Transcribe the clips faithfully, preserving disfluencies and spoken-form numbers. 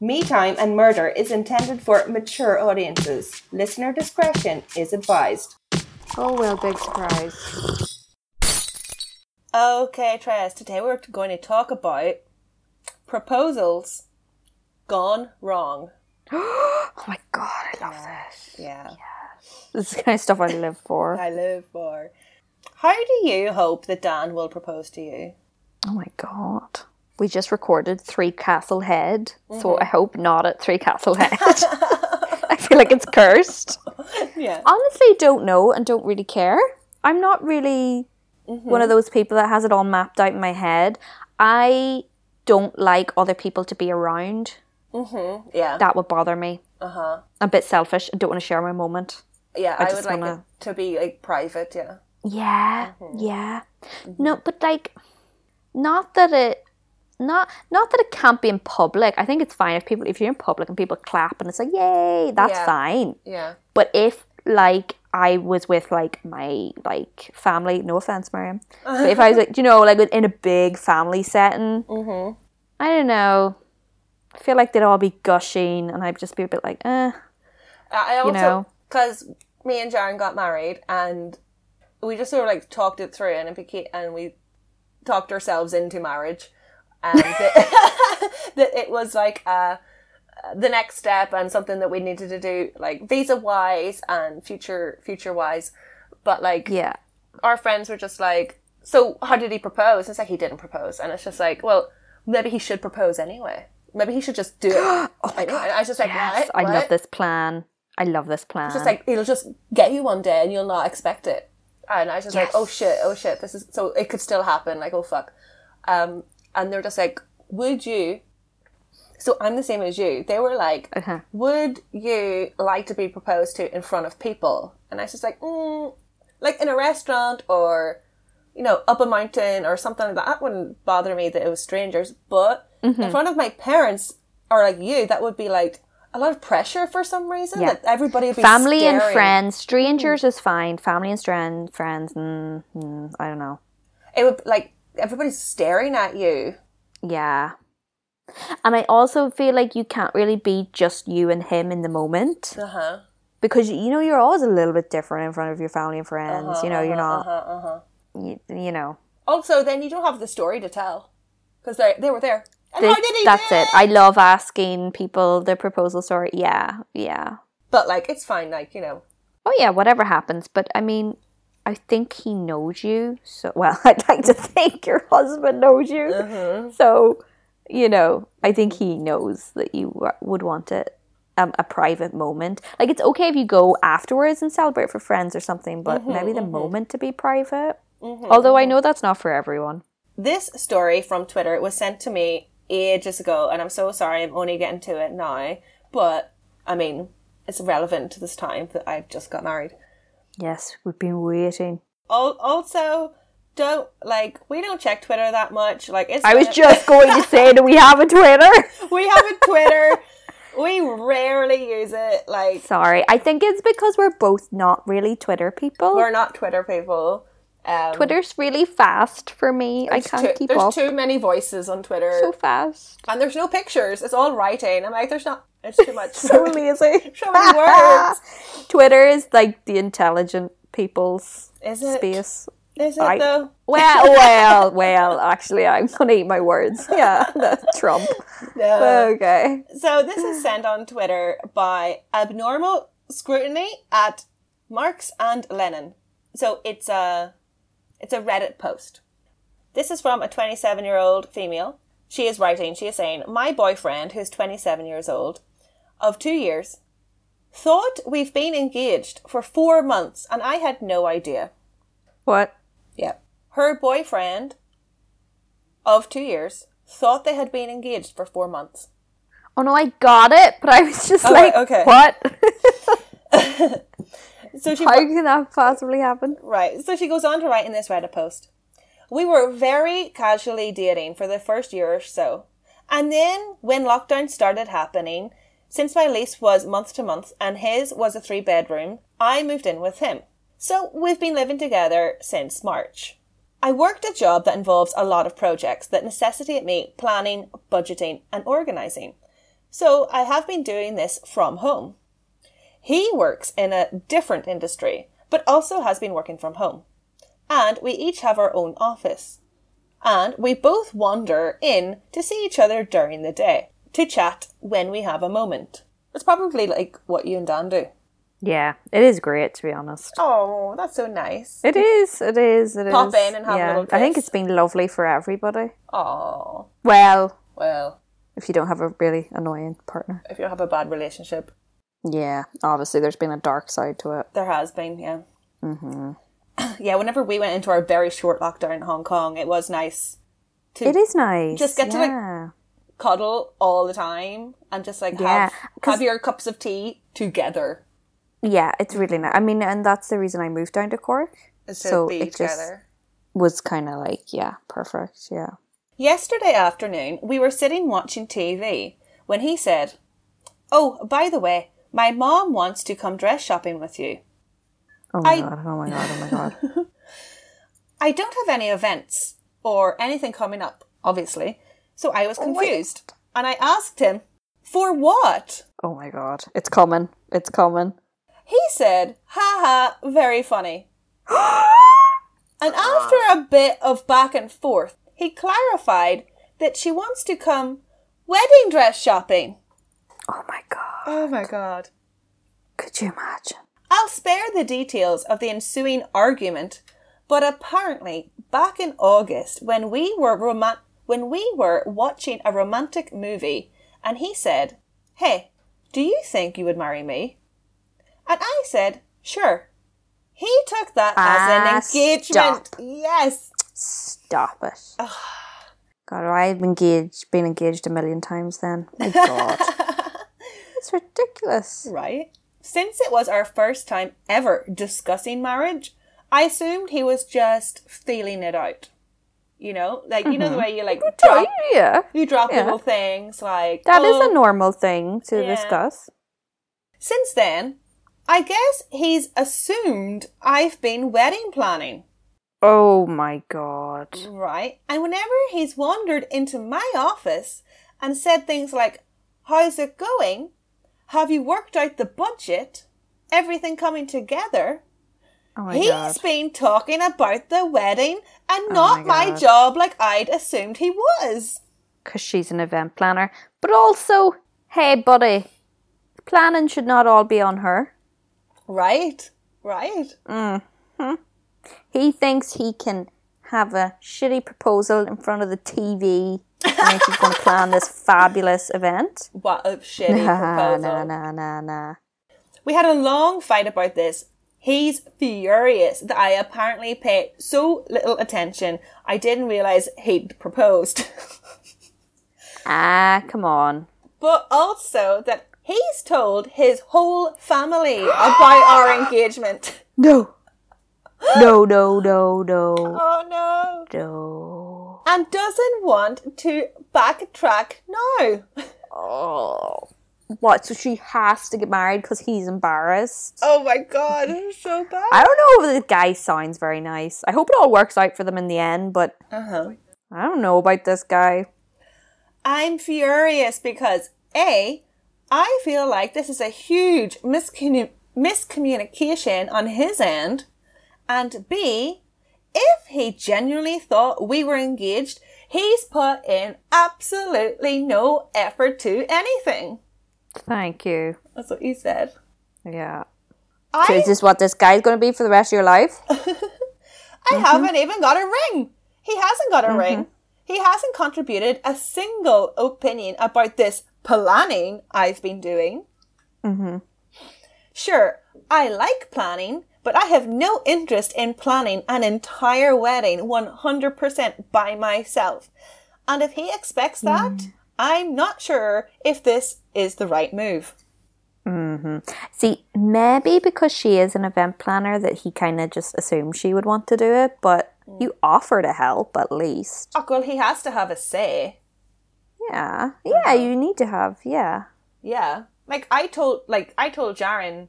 Me Time and Murder is intended for mature audiences. Listener discretion is advised. Oh, well, big surprise. Okay, Trez, today we're going to talk about proposals gone wrong. Oh my god, I love yeah. this. Yeah. yeah. This is the kind of stuff I live for. I live for. How do you hope that Dan will propose to you? Oh my god. We just recorded Three Castle Head, mm-hmm. so I hope not at Three Castle Head. I feel like it's cursed. Yeah. Honestly, don't know and don't really care. I'm not really mm-hmm. one of those people that has it all mapped out in my head. I don't like other people to be around. Mm-hmm. Yeah. That would bother me. Uh-huh. I'm a bit selfish. I don't want to share my moment. Yeah, I, I would like wanna... it to be like private, yeah. Yeah, mm-hmm. yeah. Mm-hmm. No, but like, not that it... Not not that it can't be in public. I think it's fine if people if you're in public and people clap and it's like, yay, that's yeah. fine. Yeah. But if like I was with like my like family, no offense, Miriam. But if I was like, you know, like in a big family setting, mm-hmm. I don't know. I feel like they'd all be gushing and I'd just be a bit like, eh. I also, because you know. me and Jaren got married and we just sort of like talked it through and it became, and we talked ourselves into marriage. And that, that it was like uh, the next step and something that we needed to do, like visa wise and future future wise. But like, yeah, our friends were just like, "So how did he propose?" And it's like he didn't propose, and it's just like, well, maybe he should propose anyway. Maybe he should just do it. Oh my God. And I was just like, yes, what? I what? love this plan. I love this plan. It's just like it'll just get you one day, and you'll not expect it. And I was just yes. like, oh shit, oh shit, this is so it could still happen. Like, oh fuck. Um. And they're just like, would you? So I'm the same as you. They were like, uh-huh. would you like to be proposed to in front of people? And I was just like, mm, like in a restaurant or, you know, up a mountain or something like that. That wouldn't bother me that it was strangers. But mm-hmm. in front of my parents or like you, that would be like a lot of pressure for some reason. Yeah. That everybody would be Family scary. and friends. Strangers mm. is fine. Family and stran- friends. Mm, mm, I don't know. It would like... Everybody's staring at you. Yeah. And I also feel like you can't really be just you and him in the moment. Uh-huh. Because, you know, you're always a little bit different in front of your family and friends. Uh-huh, you know, uh-huh, you're not... Uh-huh, uh-huh. You, you know. Also, then you don't have the story to tell. Because they they were there. And they, how did he That's did? it. I love asking people their proposal story. Yeah, yeah. But, like, it's fine, like, you know. Oh, yeah, whatever happens. But, I mean... I think he knows you, so well, I'd like to think your husband knows you. Mm-hmm. So, you know, I think he knows that you w- would want it, um, a private moment. Like, it's okay if you go afterwards and celebrate for friends or something, but mm-hmm, maybe the mm-hmm. moment to be private. Mm-hmm, Although mm-hmm. I know that's not for everyone. This story from Twitter was sent to me ages ago, and I'm so sorry I'm only getting to it now. But, I mean, it's relevant to this time that I've just got married. Yes, we've been waiting. Also, don't, like, we don't check Twitter that much. Like, it's I was just going to say, do we have a Twitter? We have a Twitter. We rarely use it, like... Sorry, I think it's because we're both not really Twitter people. We're not Twitter people. Um, Twitter's really fast for me. I can't too, keep there's up. There's too many voices on Twitter. So fast. And there's no pictures. It's all writing. I'm like, there's not... It's too much. So lazy. So many words. Twitter is like the intelligent people's is it? space. Is it I, though? Well, well, well, actually, I'm going to eat my words. Yeah, that's Trump. No. Okay. So this is sent on Twitter by Abnormal Scrutiny at Marx and Lenin. So it's a, it's a Reddit post. This is from a twenty-seven-year-old female. She is writing, she is saying, my boyfriend, who's twenty-seven years old, of two years, thought we've been engaged for four months and I had no idea. What? Yeah. Her boyfriend of two years thought they had been engaged for four months. Oh no, I got it, but I was just oh, like, right, okay. what? So she How po- can that possibly happen? Right. So she goes on to write in this Reddit post. We were very casually dating for the first year or so. And then when lockdown started happening, since my lease was month to month and his was a three bedroom, I moved in with him. So we've been living together since March. I worked a job that involves a lot of projects that necessitate me planning, budgeting and organising. So I have been doing this from home. He works in a different industry, but also has been working from home. And we each have our own office. And we both wander in to see each other during the day, to chat when we have a moment. It's probably like what you and Dan do. Yeah, it is great, to be honest. Oh, that's so nice. It is, it is, it Pop is. Pop in and have yeah. a little kiss. I think it's been lovely for everybody. Oh. Well. Well. If you don't have a really annoying partner. If you don't have a bad relationship. Yeah, obviously there's been a dark side to it. There has been, yeah. Mm-hmm. Yeah, whenever we went into our very short lockdown in Hong Kong, it was nice. To it is nice. Just get yeah. to like cuddle all the time and just like yeah, have, have your cups of tea together. Yeah, it's really nice. I mean, and that's the reason I moved down to Cork. So it together. just was kind of like, yeah, perfect, yeah. Yesterday afternoon, we were sitting watching T V when he said, "Oh, by the way, my mom wants to come dress shopping with you." Oh my I... god, oh my god, oh my god. I don't have any events or anything coming up, obviously. So I was confused. Oh and I asked him, "For what?" Oh my god, it's coming, it's coming. He said, "Ha ha, very funny." And after a bit of back and forth, he clarified that she wants to come wedding dress shopping. Oh my god. Oh my god. Could you imagine? I'll spare the details of the ensuing argument, but apparently back in August when we were rom- when we were watching a romantic movie and he said, "Hey, do you think you would marry me?" And I said, "Sure." He took that ah, as an engagement. Stop. Yes. Stop it. Ugh. God, I've engaged, been engaged a million times then. My god. It's ridiculous. Right? Since it was our first time ever discussing marriage, I assumed he was just feeling it out. You know? Like, mm-hmm. you know the way you, like, you drop, do, yeah. you drop yeah. little things, like... That oh, is a normal thing to yeah. discuss. Since then, I guess he's assumed I've been wedding planning. Oh my god. Right? And whenever he's wandered into my office and said things like, "How's it going? Have you worked out the budget? Everything coming together?" Oh my He's God. been talking about the wedding and oh not my, my job like I'd assumed he was. Because she's an event planner. But also, hey buddy, planning should not all be on her. Right, right. Mm-hmm. He thinks he can have a shitty proposal in front of the T V. And she's going to plan this fabulous event. What a shitty nah, proposal. Nah, nah, nah, nah. We had a long fight about this. He's furious that I apparently paid so little attention. I didn't realise he'd proposed. Ah, come on. But also that he's told his whole family about our engagement. No. No, no, no, no. Oh, no. No. And doesn't want to backtrack now. Oh. What, so she has to get married because he's embarrassed? Oh my god, it's so bad. I don't know if the guy sounds very nice. I hope it all works out for them in the end, but uh-huh. I don't know about this guy. I'm furious because, A, I feel like this is a huge miscommun- miscommunication on his end, and B... if he genuinely thought we were engaged, he's put in absolutely no effort to anything. Thank you. That's what he said. Yeah. I... So is this what this guy's going to be for the rest of your life? I mm-hmm. haven't even got a ring. He hasn't got a mm-hmm. ring. He hasn't contributed a single opinion about this planning I've been doing. Mm-hmm. Sure, I like planning, but I have no interest in planning an entire wedding one hundred percent by myself. And if he expects that, mm. I'm not sure if this is the right move. Mm-hmm. See, maybe because she is an event planner that he kind of just assumed she would want to do it, but mm. you offer to help at least. Oh, well, he has to have a say. Yeah. Yeah, you need to have, yeah. Yeah. Like, I told, like, I told Jaren...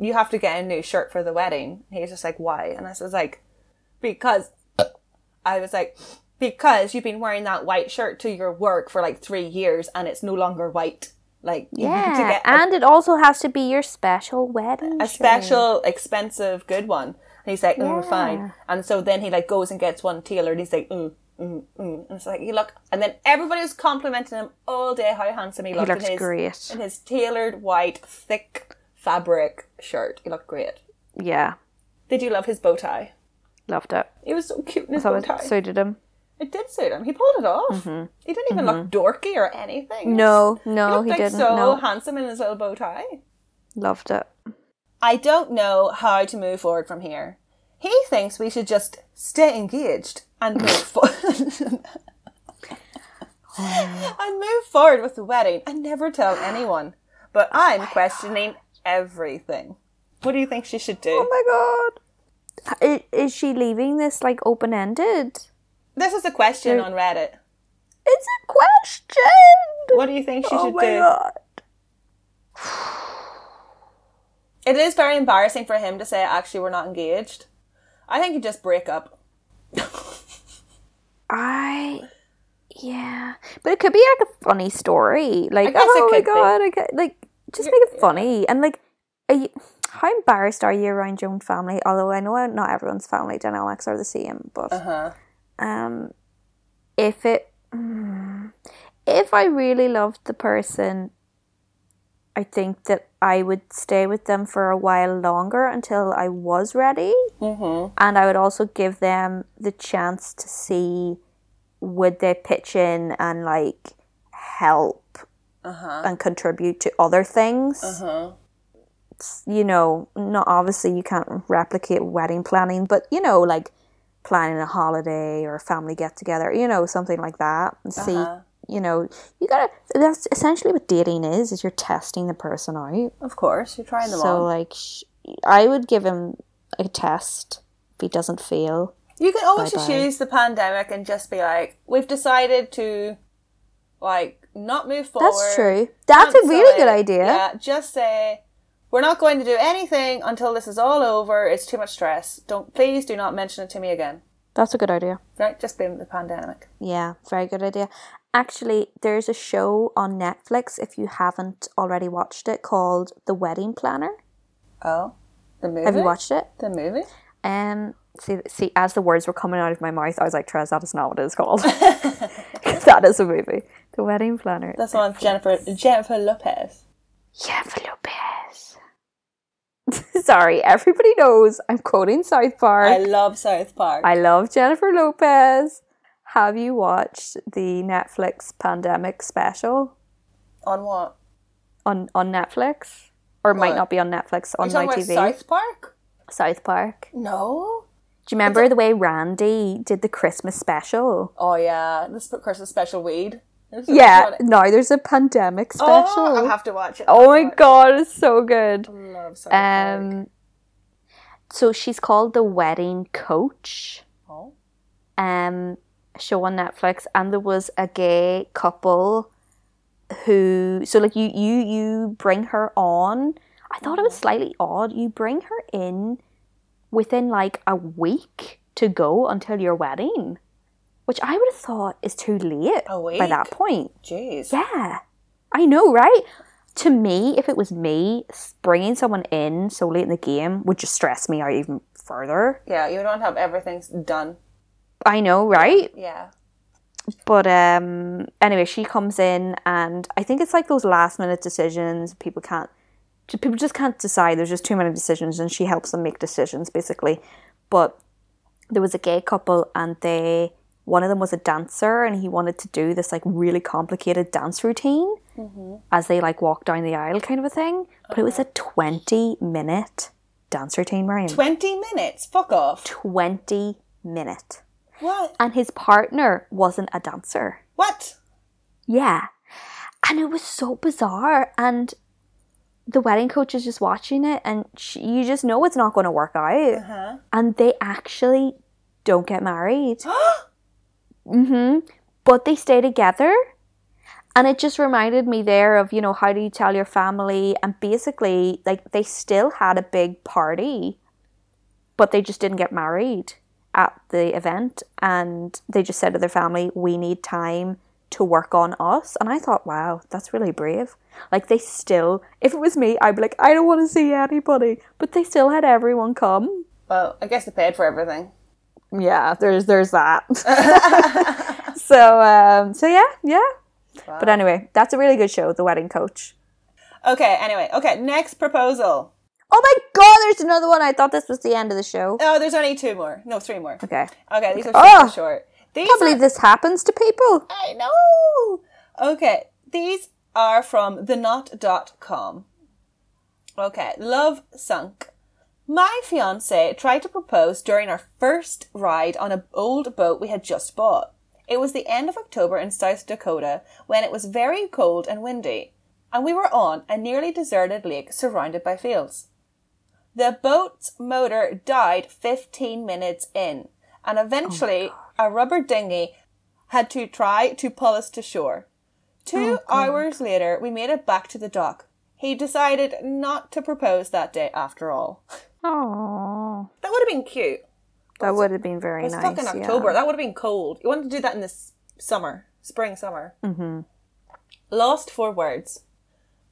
you have to get a new shirt for the wedding. He was just like, why? And I was like, because, I was like, because you've been wearing that white shirt to your work for like three years and it's no longer white. Like, yeah, to get a, and it also has to be your special wedding a special, ring. Expensive, good one. And he's like, mm, yeah. fine. And so then he like goes and gets one tailored. And he's like, mm, mm, mm. And it's like, you look. And then everybody's complimenting him all day how handsome he looked. He looks in his, great. In his tailored, white, thick fabric shirt. He looked great. Yeah. Did you love his bow tie? Loved it. He was so cute in his bow tie. It suited him. It did suit him. He pulled it off. Mm-hmm. He didn't even mm-hmm. look dorky or anything. No, no, he, he like didn't. He so no. handsome in his little bow tie. Loved it. I don't know how to move forward from here. He thinks we should just stay engaged and move forward. and move forward with the wedding and never tell anyone. But I'm oh questioning God. everything. What do you think she should do? Oh my God. Is she leaving this like open-ended? This is a question on Reddit. It's a question! What do you think she should do? Oh my God. It is very embarrassing for him to say, actually, we're not engaged. I think you just break up. I... Yeah. But it could be like a funny story. Like, oh my God. I get, like, just make it funny. And like, are you, how embarrassed are you around your own family? Although I know not everyone's family dynamics are the same, but... Uh-huh. Um, if it, if I really loved the person, I think that I would stay with them for a while longer until I was ready. Mm-hmm. And I would also give them the chance to see, would they pitch in and like help uh-huh. and contribute to other things? Uh-huh. You know, not obviously you can't replicate wedding planning, but you know, like, planning a holiday or a family get-together, you know, something like that. And see, uh-huh. you know, you gotta... That's essentially what dating is, is you're testing the person out. Of course, you're trying them so, on. So, like, sh- I would give him a test if he doesn't fail. You can always just use the pandemic and just be like, we've decided to, like, not move forward. That's true. That's a really good idea. Yeah, just say... We're not going to do anything until this is all over. It's too much stress. Don't, please do not mention it to me again. That's a good idea. Right? Just being the pandemic. Yeah, very good idea. Actually, there's a show on Netflix, if you haven't already watched it, called The Wedding Planner. Oh, the movie? Have you watched it? The movie? Um, see, see, as the words were coming out of my mouth, I was like, Trez, that is not what it's called. That is a movie. The Wedding Planner. That's one with Jennifer, Jennifer Lopez. Jennifer Lopez. Sorry, everybody knows I'm quoting South Park. I love South Park. I love Jennifer Lopez. Have you watched the Netflix pandemic special? On what? On on Netflix? Or it might not be on Netflix, on my T V. South Park? South Park. No. Do you remember the way Randy did the Christmas special? Oh yeah, the Christmas special weed. Yeah, now there's a pandemic special. Oh, I have to watch it. Oh my God, it's so good. I love South Park. Um, so she's called The Wedding Coach. Oh. Um, show on Netflix, and there was a gay couple who. So like you, you, you bring her on. I thought it was slightly odd. You bring her in within like a week to go until your wedding. Which I would have thought is too late by that point. Jeez. Yeah. I know, right? To me, if it was me, bringing someone in so late in the game would just stress me out even further. Yeah, you don't have everything done. I know, right? Yeah. But um, anyway, she comes in, and I think it's like those last-minute decisions. People can't... People just can't decide. There's just too many decisions, and she helps them make decisions, basically. But there was a gay couple, and they... One of them was a dancer, and he wanted to do this like really complicated dance routine mm-hmm. as they like walk down the aisle kind of a thing. But okay. It was a twenty minute dance routine, Ryan. twenty minutes? Fuck off. twenty minute. What? And his partner wasn't a dancer. What? Yeah. And it was so bizarre. And the wedding coach is just watching it, and she, you just know it's not going to work out. Uh-huh. And they actually don't get married. Mm-hmm. But they stay together, and it just reminded me there of, you know, how do you tell your family? And basically, like, they still had a big party, but they just didn't get married at the event, and they just said to their family, we need time to work on us. And I thought, wow, that's really brave. Like, they still, if it was me, I'd be like, I don't want to see anybody. But they still had everyone come. Well, I guess they paid for everything. Yeah, there's there's that. so, um, so yeah, yeah. Wow. But anyway, that's a really good show, The Wedding Coach. Okay, anyway. Okay, next proposal. Oh my God, there's another one. I thought this was the end of the show. Oh, there's only two more. No, three more. Okay. Okay, these okay. are super oh, short. These I can't are... believe this happens to people. I know. Okay, these are from the knot dot com. Okay, love sunk. My fiancé tried to propose during our first ride on an old boat we had just bought. It was the end of October in South Dakota when it was very cold and windy, and we were on a nearly deserted lake surrounded by fields. The boat's motor died fifteen minutes in, and eventually oh a rubber dinghy had to try to pull us to shore. Two oh hours later, we made it back to the dock. He decided not to propose that day after all. Aww. That would have been cute. That would have been very nice. It was nice, fucking October. Yeah. That would have been cold. You wanted to do that in the summer, spring, summer. Mm-hmm. Lost for words.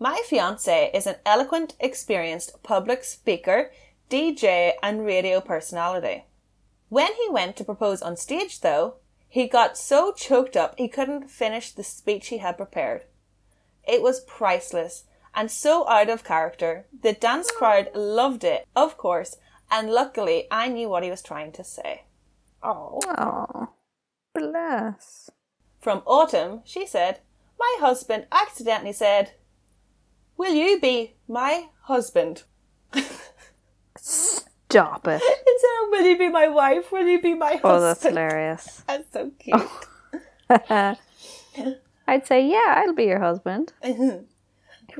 My fiancé is an eloquent, experienced public speaker, D J, and radio personality. When he went to propose on stage, though, he got so choked up he couldn't finish the speech he had prepared. It was priceless and so out of character. The dance crowd loved it, of course, and luckily I knew what he was trying to say. Oh. Oh, bless. From Autumn, she said, my husband accidentally said, will you be my husband? Stop it. Instead of, will you be my wife? Will you be my husband? Oh, that's hilarious. That's so cute. Oh. I'd say, yeah, I'll be your husband. It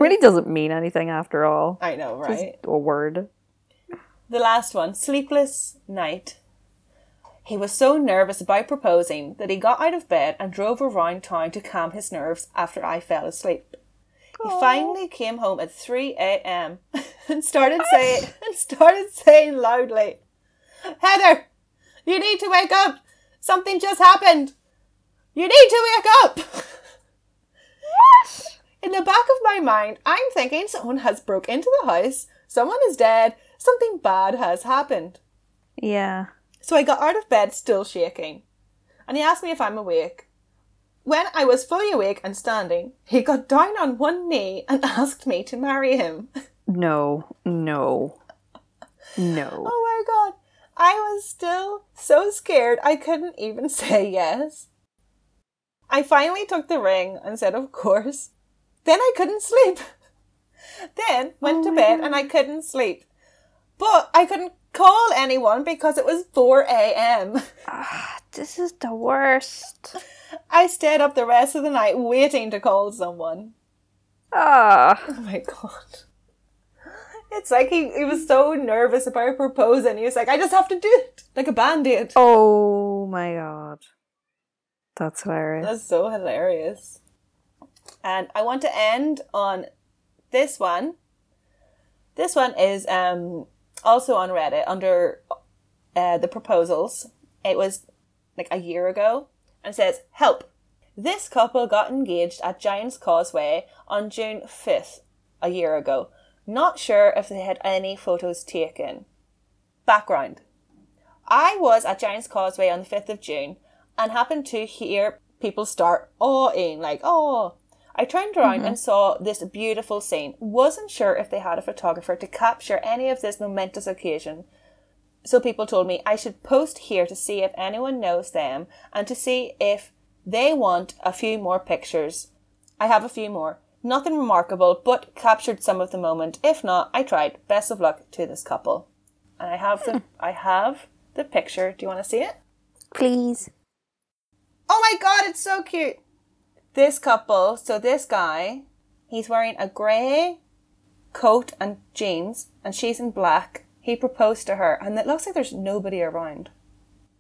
really doesn't mean anything after all. I know, right? Just a word. The last one, sleepless night. He was so nervous about proposing that he got out of bed and drove around town to calm his nerves after I fell asleep. He finally came home at three a.m. and started saying and started saying loudly, Heather, you need to wake up. Something just happened. You need to wake up. What? In the back of my mind, I'm thinking someone has broke into the house. Someone is dead. Something bad has happened. Yeah. So I got out of bed still shaking. And he asked me if I'm awake. When I was fully awake and standing, he got down on one knee and asked me to marry him. No, no, no. Oh my God. I was still so scared I couldn't even say yes. I finally took the ring and said, of course. Then I couldn't sleep. Then went oh to bed God. And I couldn't sleep. But I couldn't call anyone because it was four a.m. Ah, this is the worst. I stayed up the rest of the night waiting to call someone. Ah. Oh my God. It's like he, he was so nervous about proposing. He was like, I just have to do it. Like a band-aid. Oh my God. That's hilarious. That's so hilarious. And I want to end on this one. This one is um also on Reddit under uh, the proposals. It was like a year ago. And says, help. This couple got engaged at Giant's Causeway on June fifth, a year ago. Not sure if they had any photos taken. Background. I was at Giant's Causeway on the fifth of June and happened to hear people start awing, like, oh. I turned around mm-hmm. and saw this beautiful scene. Wasn't sure if they had a photographer to capture any of this momentous occasion. So people told me I should post here to see if anyone knows them and to see if they want a few more pictures. I have a few more. Nothing remarkable, but captured some of the moment. If not, I tried. Best of luck to this couple. And I have the I have the picture. Do you want to see it? Please. Oh my God, it's so cute. This couple, so this guy, he's wearing a grey coat and jeans and she's in black. He proposed to her, and it looks like there's nobody around.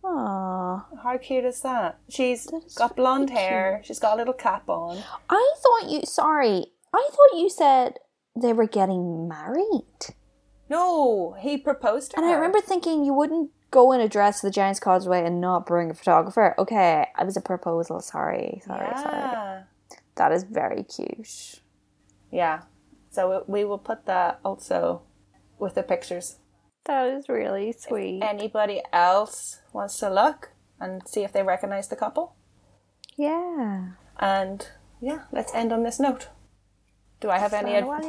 Aww. How cute is that? She's that is got blonde really hair. Cute. She's got a little cap on. I thought you... Sorry. I thought you said they were getting married. No, he proposed to and her. And I remember thinking you wouldn't go and address the Giant's Causeway and not bring a photographer. Okay, it was a proposal. Sorry, sorry, yeah. sorry. That is very cute. Yeah. So we will put that also with the pictures. That is really sweet. If anybody else wants to look and see if they recognize the couple. Yeah. And yeah, let's end on this note. Do I have so any advice?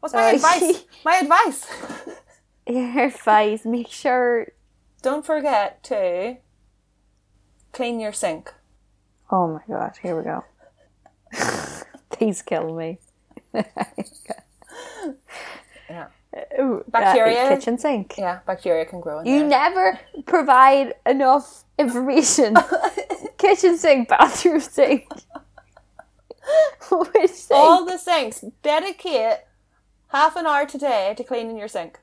What's my advice? My advice. Your advice. Make sure. Don't forget to clean your sink. Oh my God! Here we go. These kill me. Yeah. Bacteria. Uh, kitchen sink. Yeah, bacteria can grow in there. You never provide enough information. Kitchen sink, bathroom sink. Which sink? All the sinks. Dedicate half an hour today to cleaning your sink.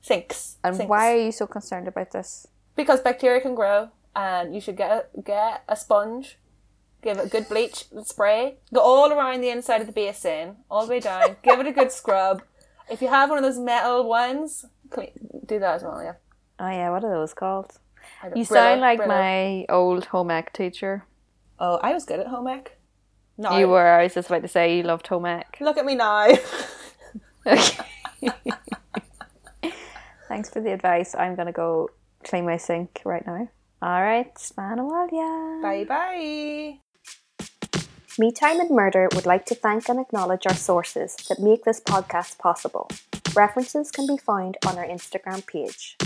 Sinks. And sinks. Why are you so concerned about this? Because bacteria can grow, and you should get a, get a sponge, give it a good bleach and spray, go all around the inside of the basin, all the way down, give it a good scrub. If you have one of those metal ones, clean, do that as well, yeah. Oh yeah, what are those called? You Brillo, sound like Brillo. My old home ec teacher. Oh, I was good at home ec. No, you were. I was just about to say you loved home ec. Look at me now. Okay. Thanks for the advice. I'm going to go clean my sink right now. All right, Sláinte. Bye bye. Me Time and Murder would like to thank and acknowledge our sources that make this podcast possible. References can be found on our Instagram page.